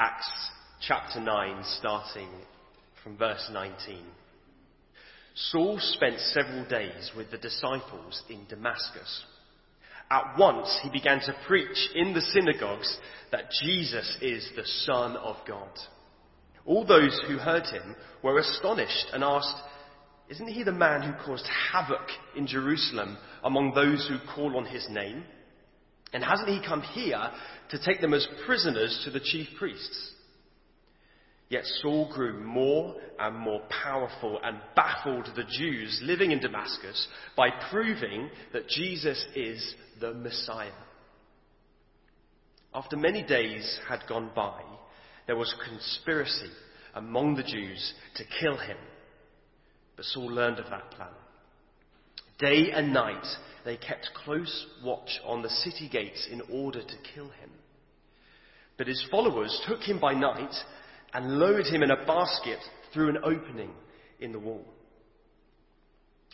Acts chapter 9, starting from verse 19. Saul spent several days with the disciples in Damascus. At once he began to preach in the synagogues that Jesus is the Son of God. All those who heard him were astonished and asked, "Isn't he the man who caused havoc in Jerusalem among those who call on his name? And hasn't he come here to take them as prisoners to the chief priests?" Yet Saul grew more and more powerful and baffled the Jews living in Damascus by proving that Jesus is the Messiah. After many days had gone by, there was conspiracy among the Jews to kill him. But Saul learned of that plan. Day and night, they kept close watch on the city gates in order to kill him. But his followers took him by night and lowered him in a basket through an opening in the wall.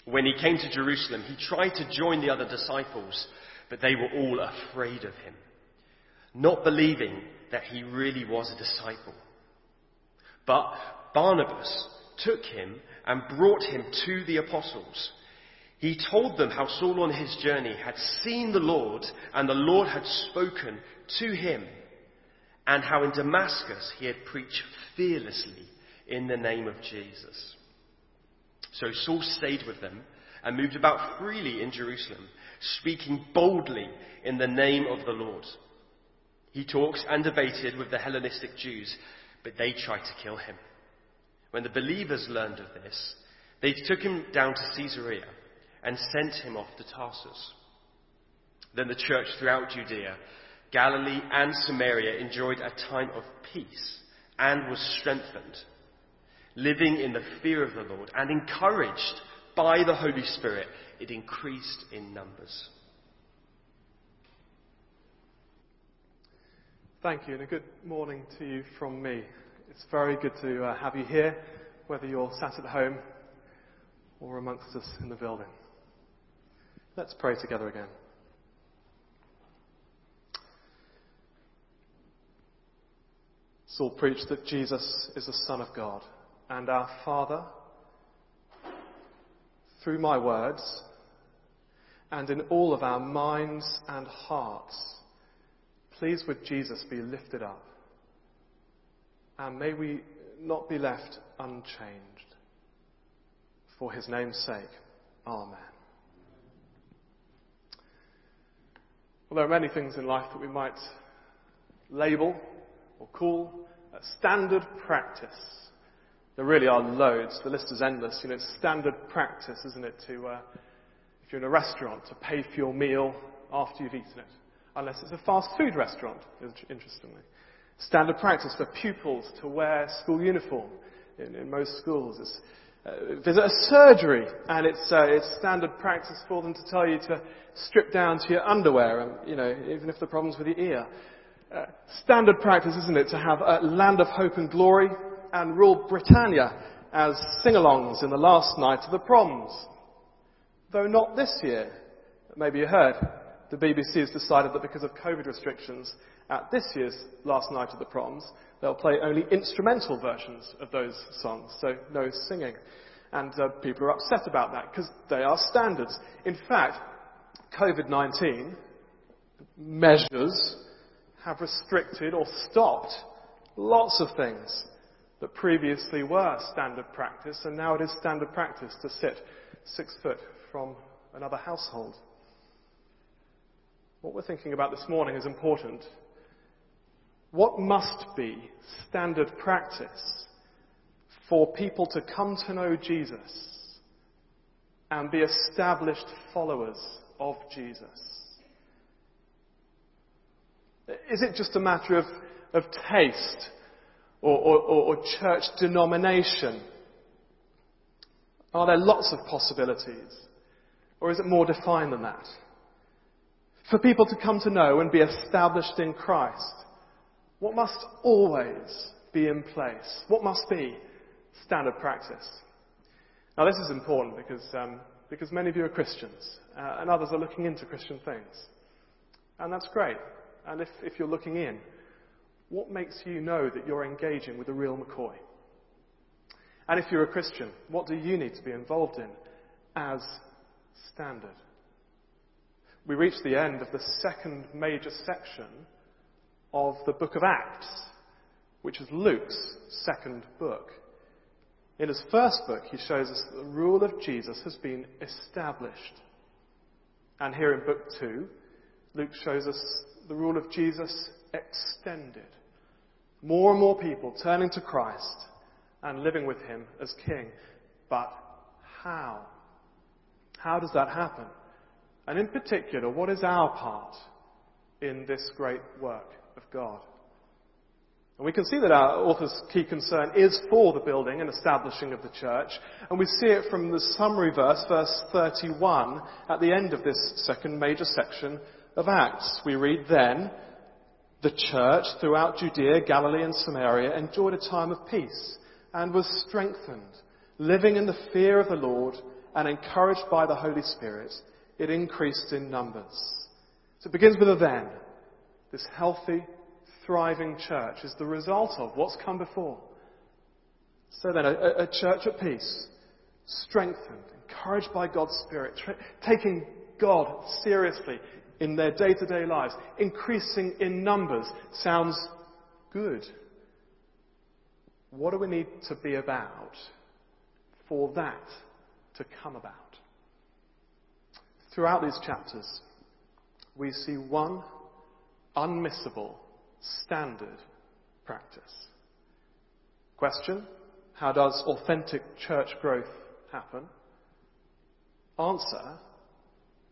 When he came to Jerusalem, he tried to join the other disciples, but they were all afraid of him, not believing that he really was a disciple. But Barnabas took him and brought him to the apostles. He told them how Saul on his journey had seen the Lord, and the Lord had spoken to him, and how in Damascus he had preached fearlessly in the name of Jesus. So Saul stayed with them and moved about freely in Jerusalem, speaking boldly in the name of the Lord. He talked and debated with the Hellenistic Jews, but they tried to kill him. When the believers learned of this, they took him down to Caesarea and sent him off to Tarsus. Then the church throughout Judea, Galilee and Samaria enjoyed a time of peace and was strengthened, living in the fear of the Lord, and encouraged by the Holy Spirit, it increased in numbers. Thank you, and a good morning to you from me. It's very good to have you here, whether you're sat at home or amongst us in the building. Let's pray together again. Saul preached that Jesus is the Son of God, and our Father, through my words, and in all of our minds and hearts, please would Jesus be lifted up, and may we not be left unchanged. For his name's sake, Amen. Well, there are many things in life that we might label or call a standard practice. There really are loads. The list is endless. You know, it's standard practice, isn't it, to, if you're in a restaurant, to pay for your meal after you've eaten it, unless it's a fast food restaurant, interestingly. Standard practice for pupils to wear school uniform in most schools. It's visit a surgery, and it's standard practice for them to tell you to strip down to your underwear, and, you know, even if the problem's with your ear. Standard practice, isn't it, to have a Land of Hope and Glory and Rule Britannia as sing-alongs in the last night of the proms. Though not this year. Maybe you heard, the BBC has decided that because of COVID restrictions, at this year's last night of the proms, they'll play only instrumental versions of those songs, so no singing. And people are upset about that, because they are standards. In fact, COVID-19 measures have restricted or stopped lots of things that previously were standard practice, and now it is standard practice to sit 6 foot from another household. What we're thinking about this morning is important. What must be standard practice for people to come to know Jesus and be established followers of Jesus? Is it just a matter of taste or church denomination? Are there lots of possibilities? Or is it more defined than that? For people to come to know and be established in Christ, what must always be in place? What must be standard practice? Now this is important because many of you are Christians and others are looking into Christian things. And that's great. And if you're looking in, What makes you know that you're engaging with the real McCoy? And if you're a Christian, what do you need to be involved in as standard? We reach the end of the second major section of the book of Acts, which is Luke's second book. In his first book, he shows us that the rule of Jesus has been established. And here in book 2, Luke shows us the rule of Jesus extended. More and more people turning to Christ and living with him as king. But how? How does that happen? And in particular, what is our part in this great work of God? And we can see that our author's key concern is for the building and establishing of the church. And we see it from the summary verse, verse 31, at the end of this second major section of Acts. We read, "Then the church throughout Judea, Galilee and Samaria enjoyed a time of peace and was strengthened, living in the fear of the Lord and encouraged by the Holy Spirit. It increased in numbers." So it begins with a then. This healthy, thriving church is the result of what's come before. So then, a church at peace, strengthened, encouraged by God's Spirit, taking God seriously in their day-to-day lives, increasing in numbers. Sounds good. What do we need to be about for that to come about? Throughout these chapters, we see one unmissable standard practice. Question: how does authentic church growth happen? Answer: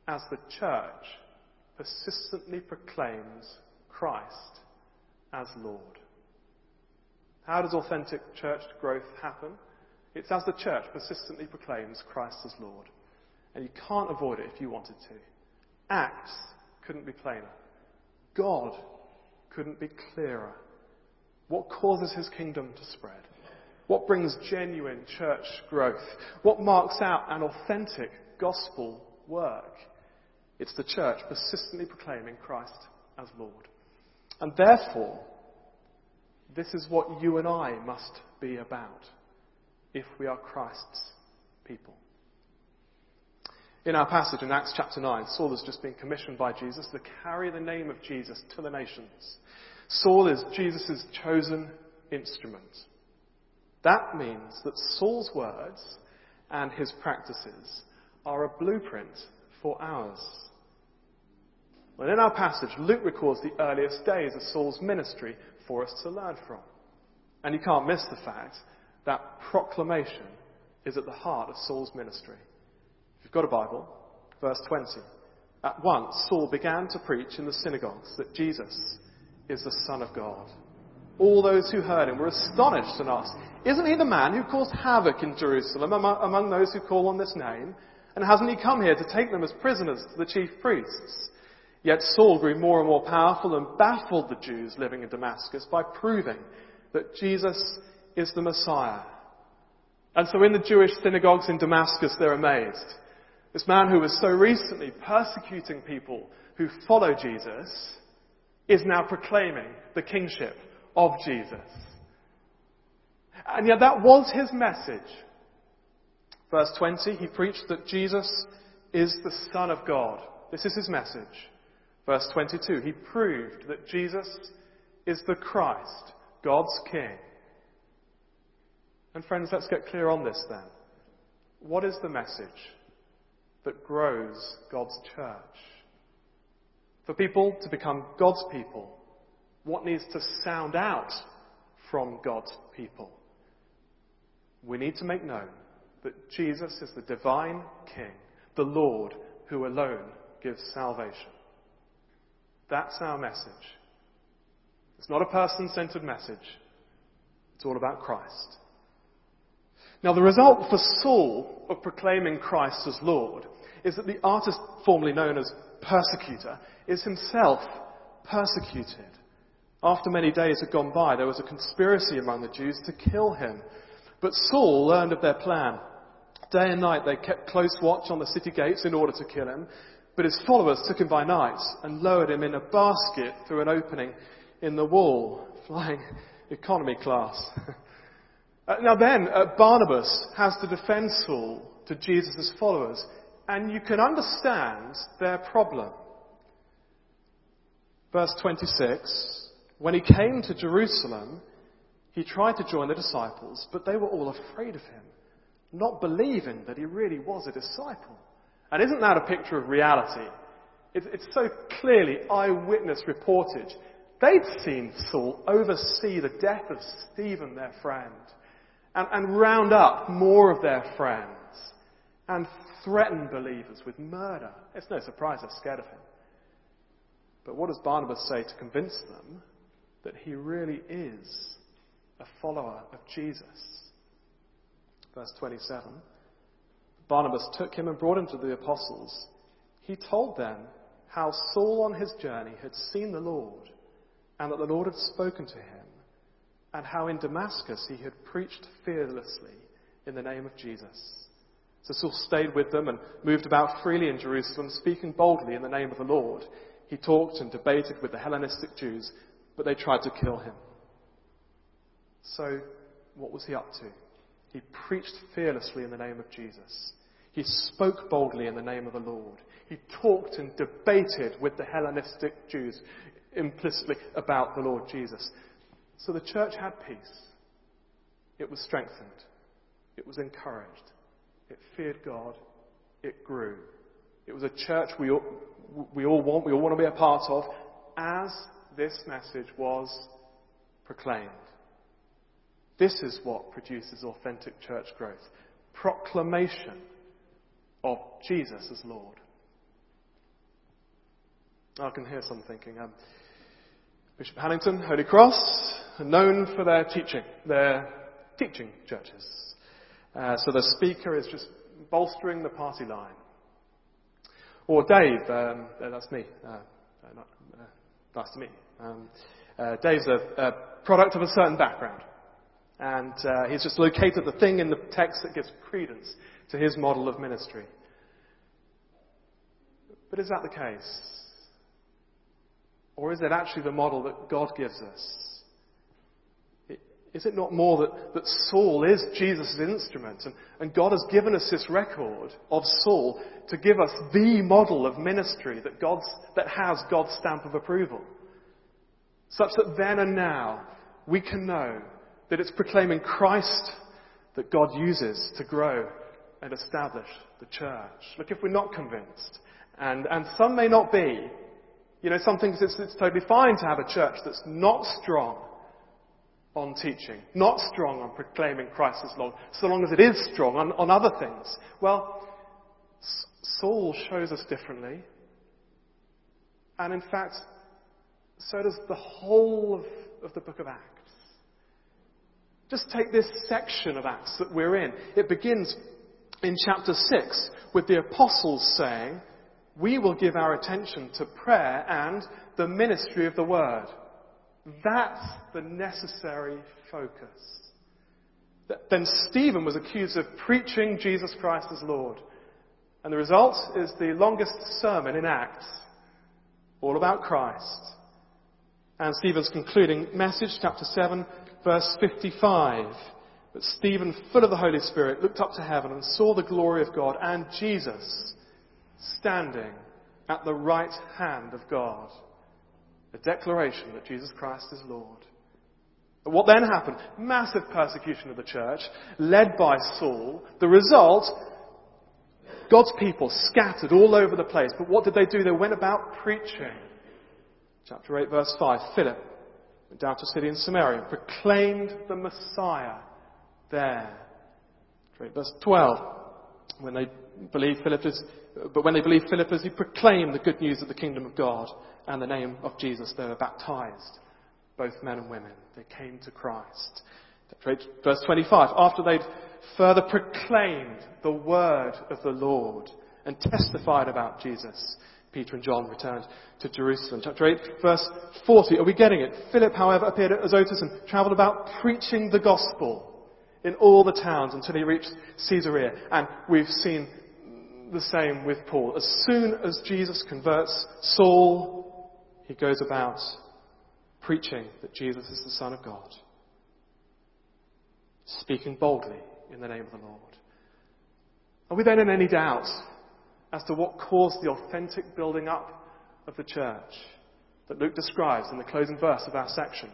as the church persistently proclaims Christ as Lord. How does authentic church growth happen? It's as the church persistently proclaims Christ as Lord. And you can't avoid it if you wanted to. Acts couldn't be plainer. God couldn't be clearer. What causes his kingdom to spread? What brings genuine church growth? What marks out an authentic gospel work? It's the church persistently proclaiming Christ as Lord. And therefore, this is what you and I must be about if we are Christ's people. In our passage in Acts chapter 9, Saul has just been commissioned by Jesus to carry the name of Jesus to the nations. Saul is Jesus' chosen instrument. That means that Saul's words and his practices are a blueprint for ours. Well, in our passage, Luke records the earliest days of Saul's ministry for us to learn from. And you can't miss the fact that proclamation is at the heart of Saul's ministry. Got a Bible? Verse 20. "At once Saul began to preach in the synagogues that Jesus is the Son of God. All those who heard him were astonished and asked, 'Isn't he the man who caused havoc in Jerusalem among those who call on this name? And hasn't he come here to take them as prisoners to the chief priests?' Yet Saul grew more and more powerful and baffled the Jews living in Damascus by proving that Jesus is the Messiah." And so in the Jewish synagogues in Damascus, they're amazed. This man who was so recently persecuting people who follow Jesus is now proclaiming the kingship of Jesus. And yet that was his message. Verse 20, he preached that Jesus is the Son of God. This is his message. Verse 22, he proved that Jesus is the Christ, God's King. And friends, let's get clear on this then. What is the message that grows God's church? For people to become God's people, what needs to sound out from God's people? We need to make known that Jesus is the divine King, the Lord who alone gives salvation. That's our message. It's not a person-centered message. It's all about Christ. Now, the result for Saul of proclaiming Christ as Lord is that the artist formerly known as persecutor is himself persecuted. After many days had gone by, there was a conspiracy among the Jews to kill him. But Saul learned of their plan. Day and night they kept close watch on the city gates in order to kill him. But his followers took him by night and lowered him in a basket through an opening in the wall. flying economy class. Now then, Barnabas has to defend Saul to Jesus' followers, and you can understand their problem. Verse 26, when he came to Jerusalem, he tried to join the disciples, but they were all afraid of him, not believing that he really was a disciple. And isn't that a picture of reality? It's so clearly eyewitness reportage. They'd seen Saul oversee the death of Stephen, their friend, and round up more of their friends, and threaten believers with murder. It's no surprise they're scared of him. But what does Barnabas say to convince them that he really is a follower of Jesus? Verse 27, Barnabas took him and brought him to the apostles. He told them how Saul on his journey had seen the Lord, and that the Lord had spoken to him, and how in Damascus he had preached fearlessly in the name of Jesus. So Saul stayed with them and moved about freely in Jerusalem, speaking boldly in the name of the Lord. He talked and debated with the Hellenistic Jews, but they tried to kill him. So what was he up to? He preached fearlessly in the name of Jesus. He spoke boldly in the name of the Lord. He talked and debated with the Hellenistic Jews implicitly about the Lord Jesus. So the church had peace. It was strengthened. It was encouraged. It feared God. It grew. It was a church we all want to be a part of as this message was proclaimed. This is what produces authentic church growth. Proclamation of Jesus as Lord. I can hear some thinking. Bishop Hannington, Holy Cross, are known for their teaching churches. So the speaker is just bolstering the party line. Or Dave, that's me. Nice to meet you. Dave's a product of a certain background. And he's just located the thing in the text that gives credence to his model of ministry. But is that the case? Or is it actually the model that God gives us? Is it not more that Saul is Jesus' instrument, and God has given us this record of Saul to give us the model of ministry that has God's stamp of approval, such that then and now we can know that it's proclaiming Christ that God uses to grow and establish the church? Look, if we're not convinced, and some may not be, some things it's totally fine to have a church that's not strong on teaching, not strong on proclaiming Christ as Lord, so long as it is strong on other things. Well, Saul shows us differently, and in fact, so does the whole of the book of Acts. Just take this section of Acts that we're in. It begins in chapter 6 with the apostles saying, we will give our attention to prayer and the ministry of the word. That's the necessary focus. Then Stephen was accused of preaching Jesus Christ as Lord. And the result is the longest sermon in Acts, all about Christ. And Stephen's concluding message, chapter 7, Verse 55, but Stephen, full of the Holy Spirit, looked up to heaven and saw the glory of God and Jesus standing at the right hand of God. A declaration that Jesus Christ is Lord. But what then happened? Massive persecution of the church, led by Saul. The result, God's people scattered all over the place. But what did they do? They went about preaching. Chapter 8, verse 5, Philip went down to a city in Samaria, proclaimed the Messiah there. Verse 12. When they believed Philip as he proclaimed the good news of the kingdom of God and the name of Jesus, they were baptized, both men and women. They came to Christ. Verse 25. After they'd further proclaimed the word of the Lord and testified about Jesus, Peter and John returned to Jerusalem. Chapter 8, verse 40. Are we getting it? Philip, however, appeared at Azotus and travelled about preaching the gospel in all the towns until he reached Caesarea. And we've seen the same with Paul. As soon as Jesus converts Saul, he goes about preaching that Jesus is the Son of God, speaking boldly in the name of the Lord. Are we then in any doubt as to what caused the authentic building up of the church that Luke describes in the closing verse of our section?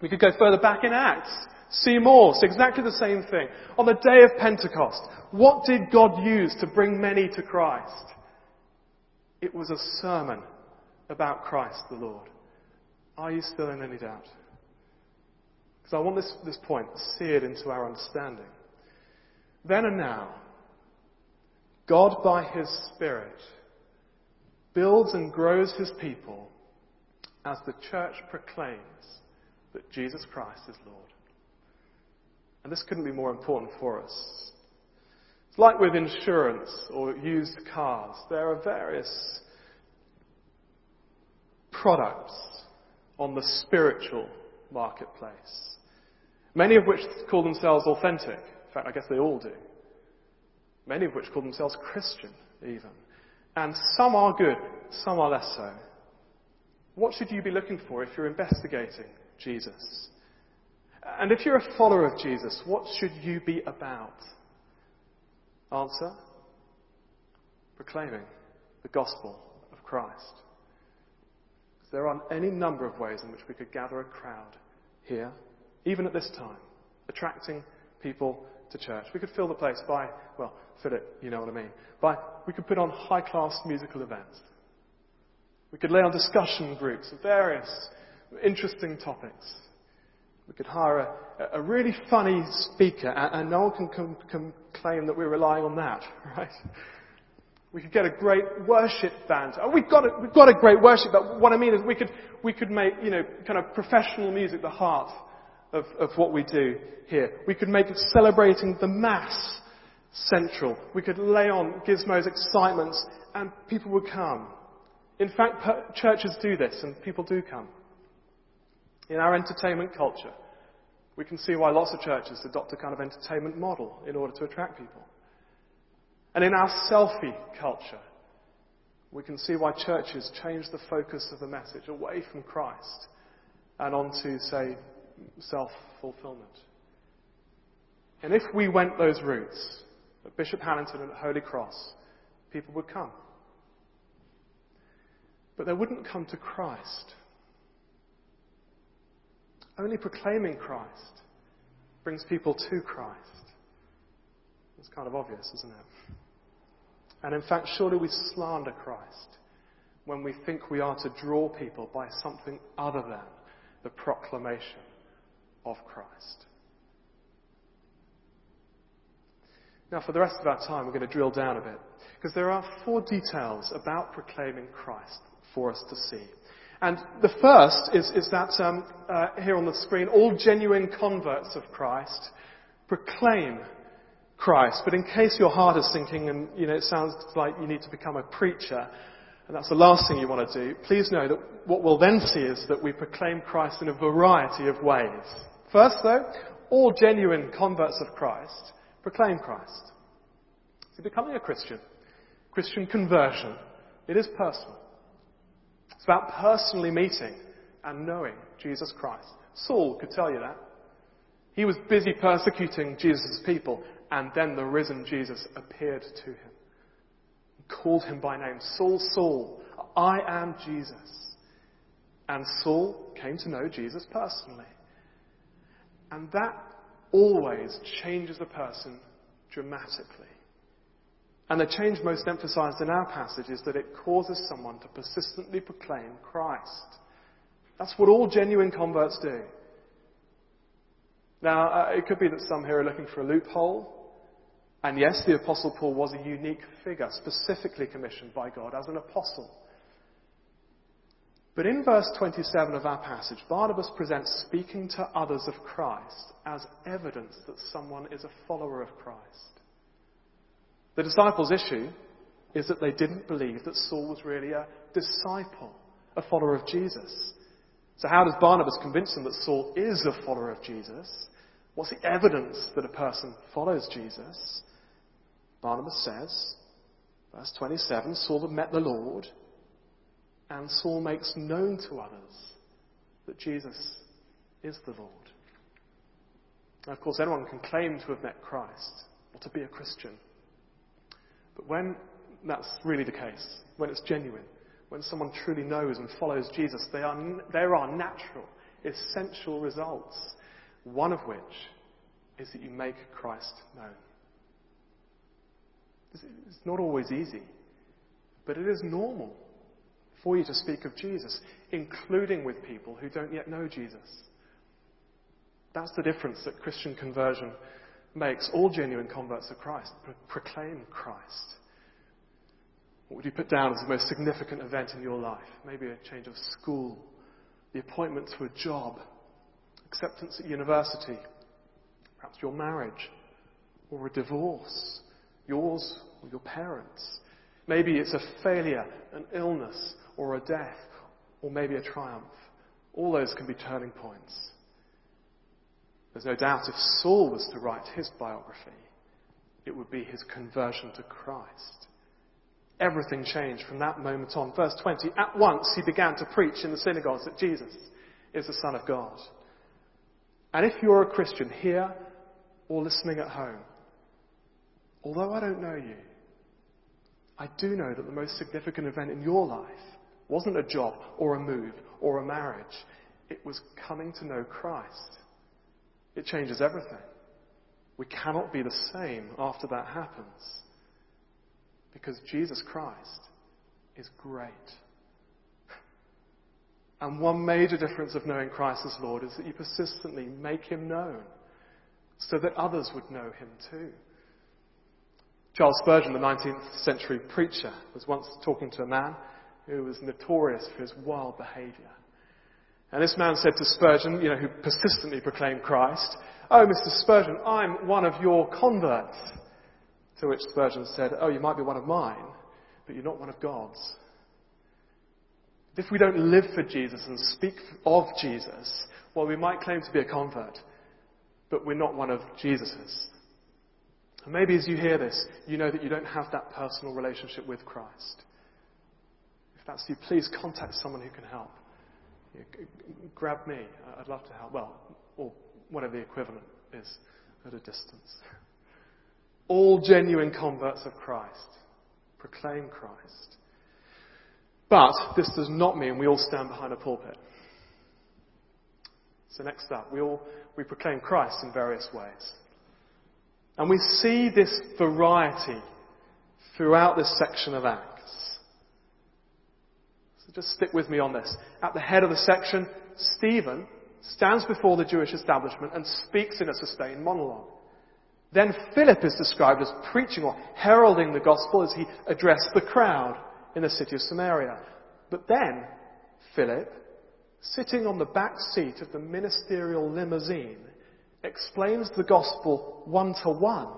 We could go further back in Acts, see more, it's exactly the same thing. On the day of Pentecost, what did God use to bring many to Christ? It was a sermon about Christ the Lord. Are you still in any doubt? Because I want this point seared into our understanding. Then and now, God by His Spirit builds and grows His people as the church proclaims that Jesus Christ is Lord. And this couldn't be more important for us. It's like with insurance or used cars. There are various products on the spiritual marketplace, many of which call themselves authentic. In fact, I guess they all do. Many of which call themselves Christian, even. And some are good, some are less so. What should you be looking for if you're investigating Jesus? And if you're a follower of Jesus, what should you be about? Answer: proclaiming the gospel of Christ. There are any number of ways in which we could gather a crowd here, even at this time, attracting people to church. We could fill the place by, well, Philip, you know what I mean. We could put on high-class musical events. We could lay on discussion groups of various interesting topics. We could hire a really funny speaker, and no one can claim that we're relying on that, right? We could get a great worship band. Oh, we've got a great worship band. What I mean is we could make, kind of professional music the heart of what we do here. We could make celebrating the Mass central. We could lay on gizmos, excitements, and people would come. In fact, churches do this, and people do come. In our entertainment culture, we can see why lots of churches adopt a kind of entertainment model in order to attract people. And in our selfie culture, we can see why churches change the focus of the message away from Christ and onto, say, self-fulfillment. And if we went those routes, at Bishop Hannington and at Holy Cross, people would come. But they wouldn't come to Christ. Only proclaiming Christ brings people to Christ. It's kind of obvious, isn't it? And in fact, surely we slander Christ when we think we are to draw people by something other than the proclamation of Christ. Now, for the rest of our time, we're going to drill down a bit, because there are 4 details about proclaiming Christ for us to see. And the first is that, here on the screen, all genuine converts of Christ proclaim Christ. But in case your heart is thinking, and it sounds like you need to become a preacher, and that's the last thing you want to do, please know that what we'll then see is that we proclaim Christ in a variety of ways. First, though, all genuine converts of Christ proclaim Christ. So becoming a Christian conversion, it is personal. It's about personally meeting and knowing Jesus Christ. Saul could tell you that. He was busy persecuting Jesus' people, and then the risen Jesus appeared to him and called him by name, "Saul, Saul, I am Jesus." And Saul came to know Jesus personally. And that always changes the person dramatically. And the change most emphasized in our passage is that it causes someone to persistently proclaim Christ. That's what all genuine converts do. Now, it could be that some here are looking for a loophole. And yes, the Apostle Paul was a unique figure, specifically commissioned by God as an apostle. But in verse 27 of our passage, Barnabas presents speaking to others of Christ as evidence that someone is a follower of Christ. The disciples' issue is that they didn't believe that Saul was really a disciple, a follower of Jesus. So how does Barnabas convince them that Saul is a follower of Jesus? What's the evidence that a person follows Jesus? Barnabas says, verse 27, Saul had met the Lord, and Saul makes known to others that Jesus is the Lord. Now, of course, anyone can claim to have met Christ or to be a Christian. But when that's really the case, when it's genuine, when someone truly knows and follows Jesus, there are natural, essential results, one of which is that you make Christ known. It's not always easy, but it is normal for you to speak of Jesus, including with people who don't yet know Jesus. That's the difference that Christian conversion makes. All genuine converts of Christ proclaim Christ. What would you put down as the most significant event in your life? Maybe a change of school, the appointment to a job, acceptance at university, perhaps your marriage, or a divorce, yours or your parents'. Maybe it's a failure, an illness, or a death, or maybe a triumph. All those can be turning points. There's no doubt if Saul was to write his biography, it would be his conversion to Christ. Everything changed from that moment on. Verse 20, at once he began to preach in the synagogues that Jesus is the Son of God. And if you're a Christian here or listening at home, although I don't know you, I do know that the most significant event in your life wasn't a job or a move or a marriage. It was coming to know Christ. It changes everything. We cannot be the same after that happens, because Jesus Christ is great. And one major difference of knowing Christ as Lord is that you persistently make him known so that others would know him too. Charles Spurgeon, the 19th century preacher, was once talking to a man who was notorious for his wild behaviour. And this man said to Spurgeon, who persistently proclaimed Christ, "Oh, Mr. Spurgeon, I'm one of your converts." To which Spurgeon said, "Oh, you might be one of mine, but you're not one of God's." If we don't live for Jesus and speak of Jesus, well, we might claim to be a convert, but we're not one of Jesus's. And maybe as you hear this, you know that you don't have that personal relationship with Christ. If that's you, please contact someone who can help. Grab me, I'd love to help. Well, or whatever the equivalent is at a distance. All genuine converts of Christ proclaim Christ. But this does not mean we all stand behind a pulpit. So next up, we proclaim Christ in various ways. And we see this variety throughout this section of Acts. So just stick with me on this. At the head of the section, Stephen stands before the Jewish establishment and speaks in a sustained monologue. Then Philip is described as preaching or heralding the gospel as he addressed the crowd in the city of Samaria. But then Philip, sitting on the back seat of the ministerial limousine, explains the gospel one-to-one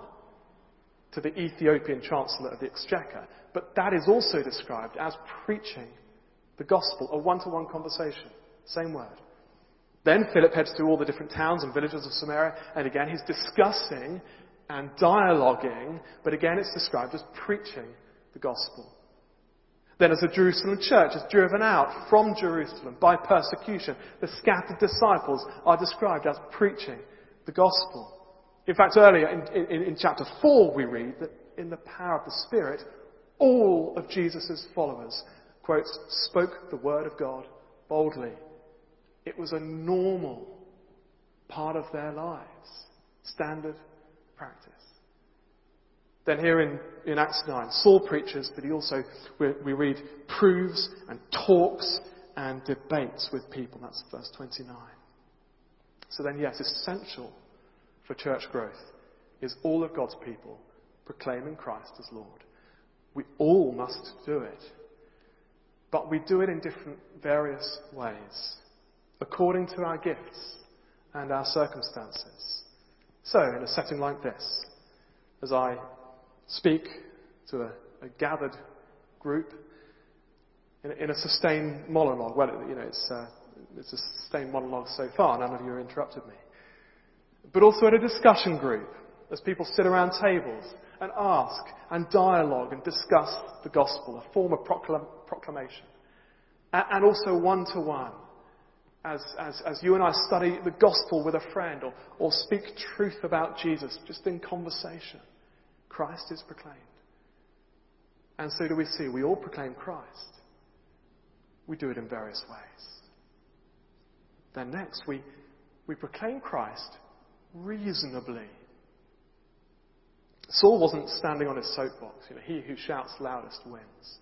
to the Ethiopian chancellor of the exchequer. But that is also described as preaching the gospel, a one-to-one conversation. Same word. Then Philip heads to all the different towns and villages of Samaria, and again he's discussing and dialoguing, but again it's described as preaching the gospel. Then as the Jerusalem church is driven out from Jerusalem by persecution, the scattered disciples are described as preaching the gospel. In fact, earlier in chapter 4 we read that in the power of the Spirit, all of Jesus' followers, quote, spoke the word of God boldly. It was a normal part of their lives, standard practice. Then here in Acts 9, Saul preaches, but he also, we read, proves and talks and debates with people. That's verse 29. So then, yes, essential for church growth is all of God's people proclaiming Christ as Lord. We all must do it, but we do it in different, various ways, according to our gifts and our circumstances. So, in a setting like this, as I speak to a gathered group in a sustained monologue, it's a sustained monologue so far, none of you have interrupted me. But also in a discussion group, as people sit around tables and ask and dialogue and discuss the gospel, a form of proclamation. And also one-to-one as you and I study the gospel with a friend or speak truth about Jesus, just in conversation, Christ is proclaimed. And so do we see, we all proclaim Christ. We do it in various ways. Then next, we proclaim Christ reasonably. Saul wasn't standing on his soapbox. He who shouts loudest wins.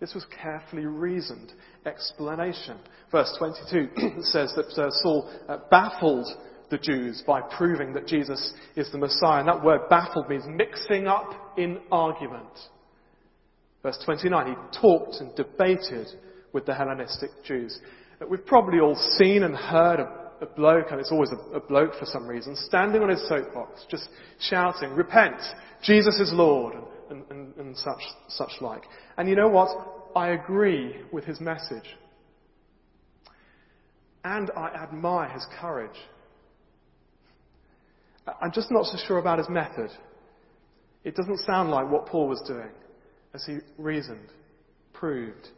This was carefully reasoned explanation. Verse 22 says that Saul baffled the Jews by proving that Jesus is the Messiah. And that word baffled means mixing up in argument. Verse 29, he talked and debated with the Hellenistic Jews. We've probably all seen and heard a bloke, and it's always a bloke for some reason, standing on his soapbox, just shouting, "Repent, Jesus is Lord," and such like. And you know what? I agree with his message. And I admire his courage. I'm just not so sure about his method. It doesn't sound like what Paul was doing as he reasoned, proved,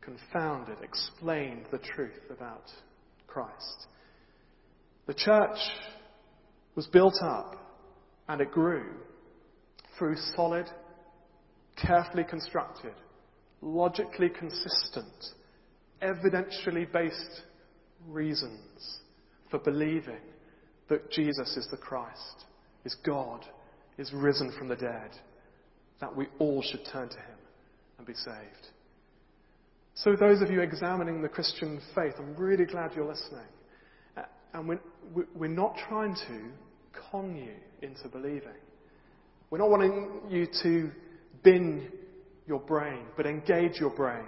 confounded, explained the truth about Christ. The church was built up and it grew through solid, carefully constructed, logically consistent, evidentially based reasons for believing that Jesus is the Christ, is God, is risen from the dead, that we all should turn to him and be saved. So those of you examining the Christian faith, I'm really glad you're listening. And we're not trying to con you into believing. We're not wanting you to bin your brain, but engage your brain.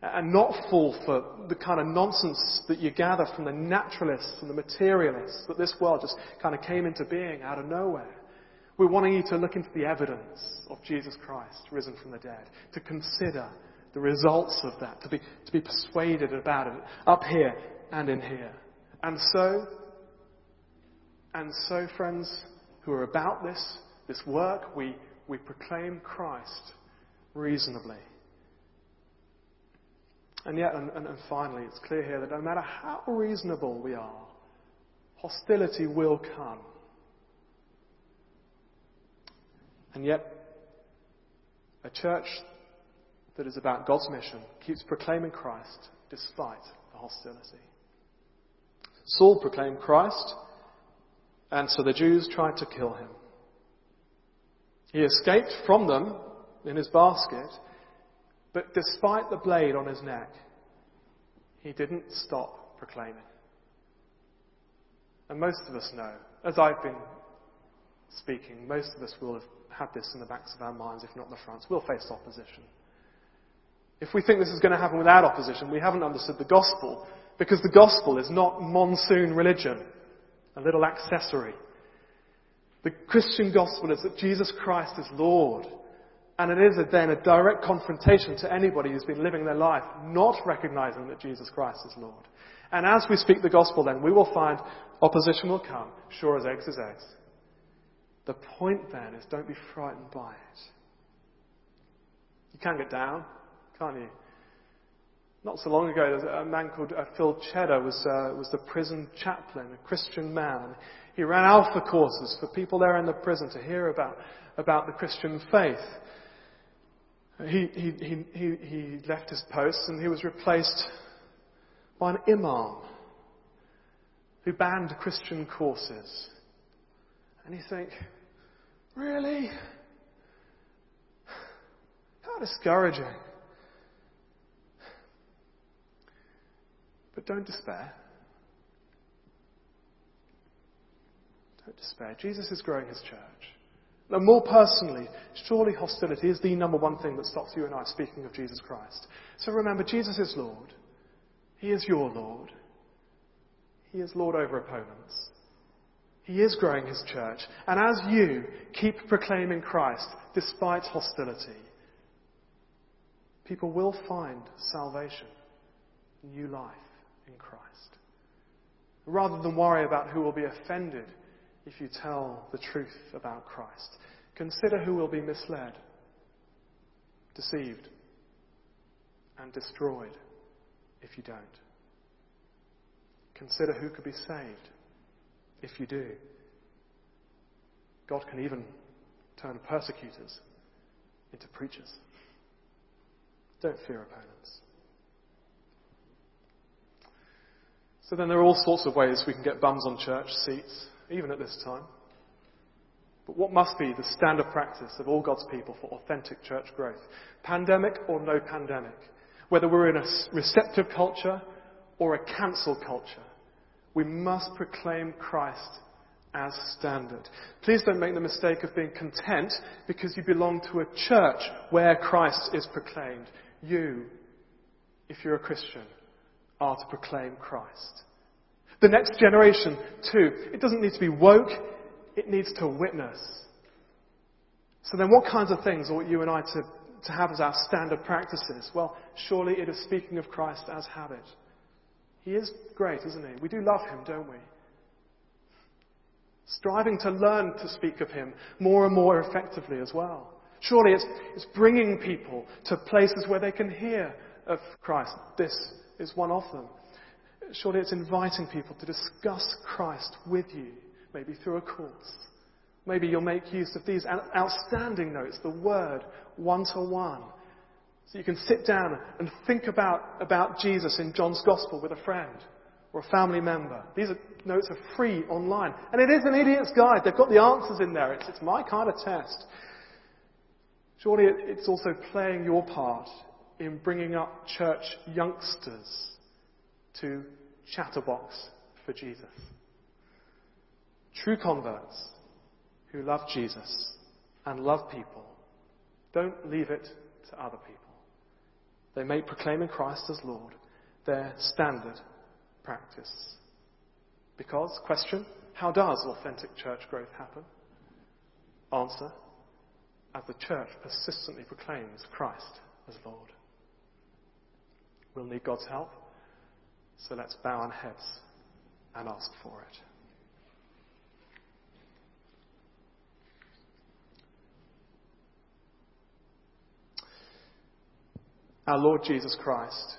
And not fall for the kind of nonsense that you gather from the naturalists and the materialists, that this world just kind of came into being out of nowhere. We're wanting you to look into the evidence of Jesus Christ risen from the dead, to consider the results of that, to be persuaded about it, up here and in here. And so, friends who are about this work, we proclaim Christ reasonably. And yet, and finally, it's clear here that no matter how reasonable we are, hostility will come. And yet, a church that is about God's mission keeps proclaiming Christ despite the hostility. Saul proclaimed Christ, and so the Jews tried to kill him. He escaped from them in his basket, but despite the blade on his neck, he didn't stop proclaiming. And most of us know, as I've been speaking, most of us will have had this in the backs of our minds, if not in the fronts. We'll face opposition. If we think this is going to happen without opposition, we haven't understood the gospel, because the gospel is not monsoon religion, a little accessory. The Christian gospel is that Jesus Christ is Lord, and it is then a direct confrontation to anybody who's been living their life not recognizing that Jesus Christ is Lord. And as we speak the gospel, then, we will find opposition will come, sure as eggs is eggs. The point then is, don't be frightened by it. You can get down, can't you? Not so long ago, there was a man called Phil Cheddar, was the prison chaplain, a Christian man. He ran alpha courses for people there in the prison to hear about the Christian faith. He left his post and he was replaced by an imam who banned Christian courses. And you think, really? How discouraging. But don't despair. Don't despair. Jesus is growing his church. Now, more personally, surely hostility is the number one thing that stops you and I speaking of Jesus Christ. So remember, Jesus is Lord. He is your Lord. He is Lord over opponents. He is growing his church. And as you keep proclaiming Christ despite hostility, people will find salvation, new life in Christ. Rather than worry about who will be offended if you tell the truth about Christ, consider who will be misled, deceived, and destroyed if you don't. Consider who could be saved if you do. God can even turn persecutors into preachers. Don't fear opponents. So then there are all sorts of ways we can get bums on church seats, even at this time. But what must be the standard practice of all God's people for authentic church growth? Pandemic or no pandemic? Whether we're in a receptive culture or a cancel culture, we must proclaim Christ as standard. Please don't make the mistake of being content because you belong to a church where Christ is proclaimed. You, if you're a Christian, are to proclaim Christ. The next generation, too. It doesn't need to be woke. It needs to witness. So then what kinds of things ought you and I to have as our standard practices? Well, surely it is speaking of Christ as habit. He is great, isn't he? We do love him, don't we? Striving to learn to speak of him more and more effectively as well. Surely it's bringing people to places where they can hear of Christ. This is one of them. Surely it's inviting people to discuss Christ with you, maybe through a course. Maybe you'll make use of these outstanding notes, the Word, 1-to-1. So you can sit down and think about Jesus in John's Gospel with a friend or a family member. These notes are free online. And it is an idiot's guide. They've got the answers in there. It's my kind of test. Surely it's also playing your part in bringing up church youngsters to chatterbox for Jesus. True converts who love Jesus and love people don't leave it to other people. They make proclaiming Christ as Lord their standard practice. Because, question, how does authentic church growth happen? Answer, as the church persistently proclaims Christ as Lord. We'll need God's help, so let's bow our heads and ask for it. Our Lord Jesus Christ,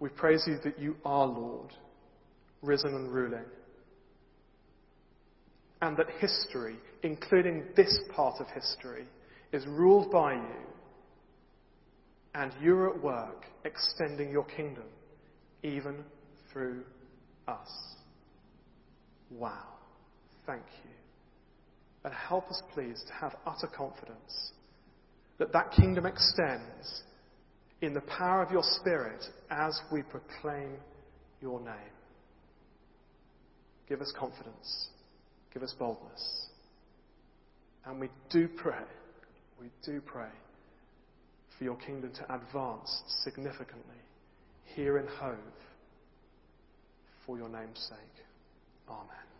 we praise you that you are Lord, risen and ruling, and that history, including this part of history, is ruled by you, and you're at work extending your kingdom, even through us. Wow. Thank you. And help us, please, to have utter confidence that that kingdom extends in the power of your Spirit as we proclaim your name. Give us confidence. Give us boldness. And we do pray for your kingdom to advance significantly here in Hove for your name's sake. Amen.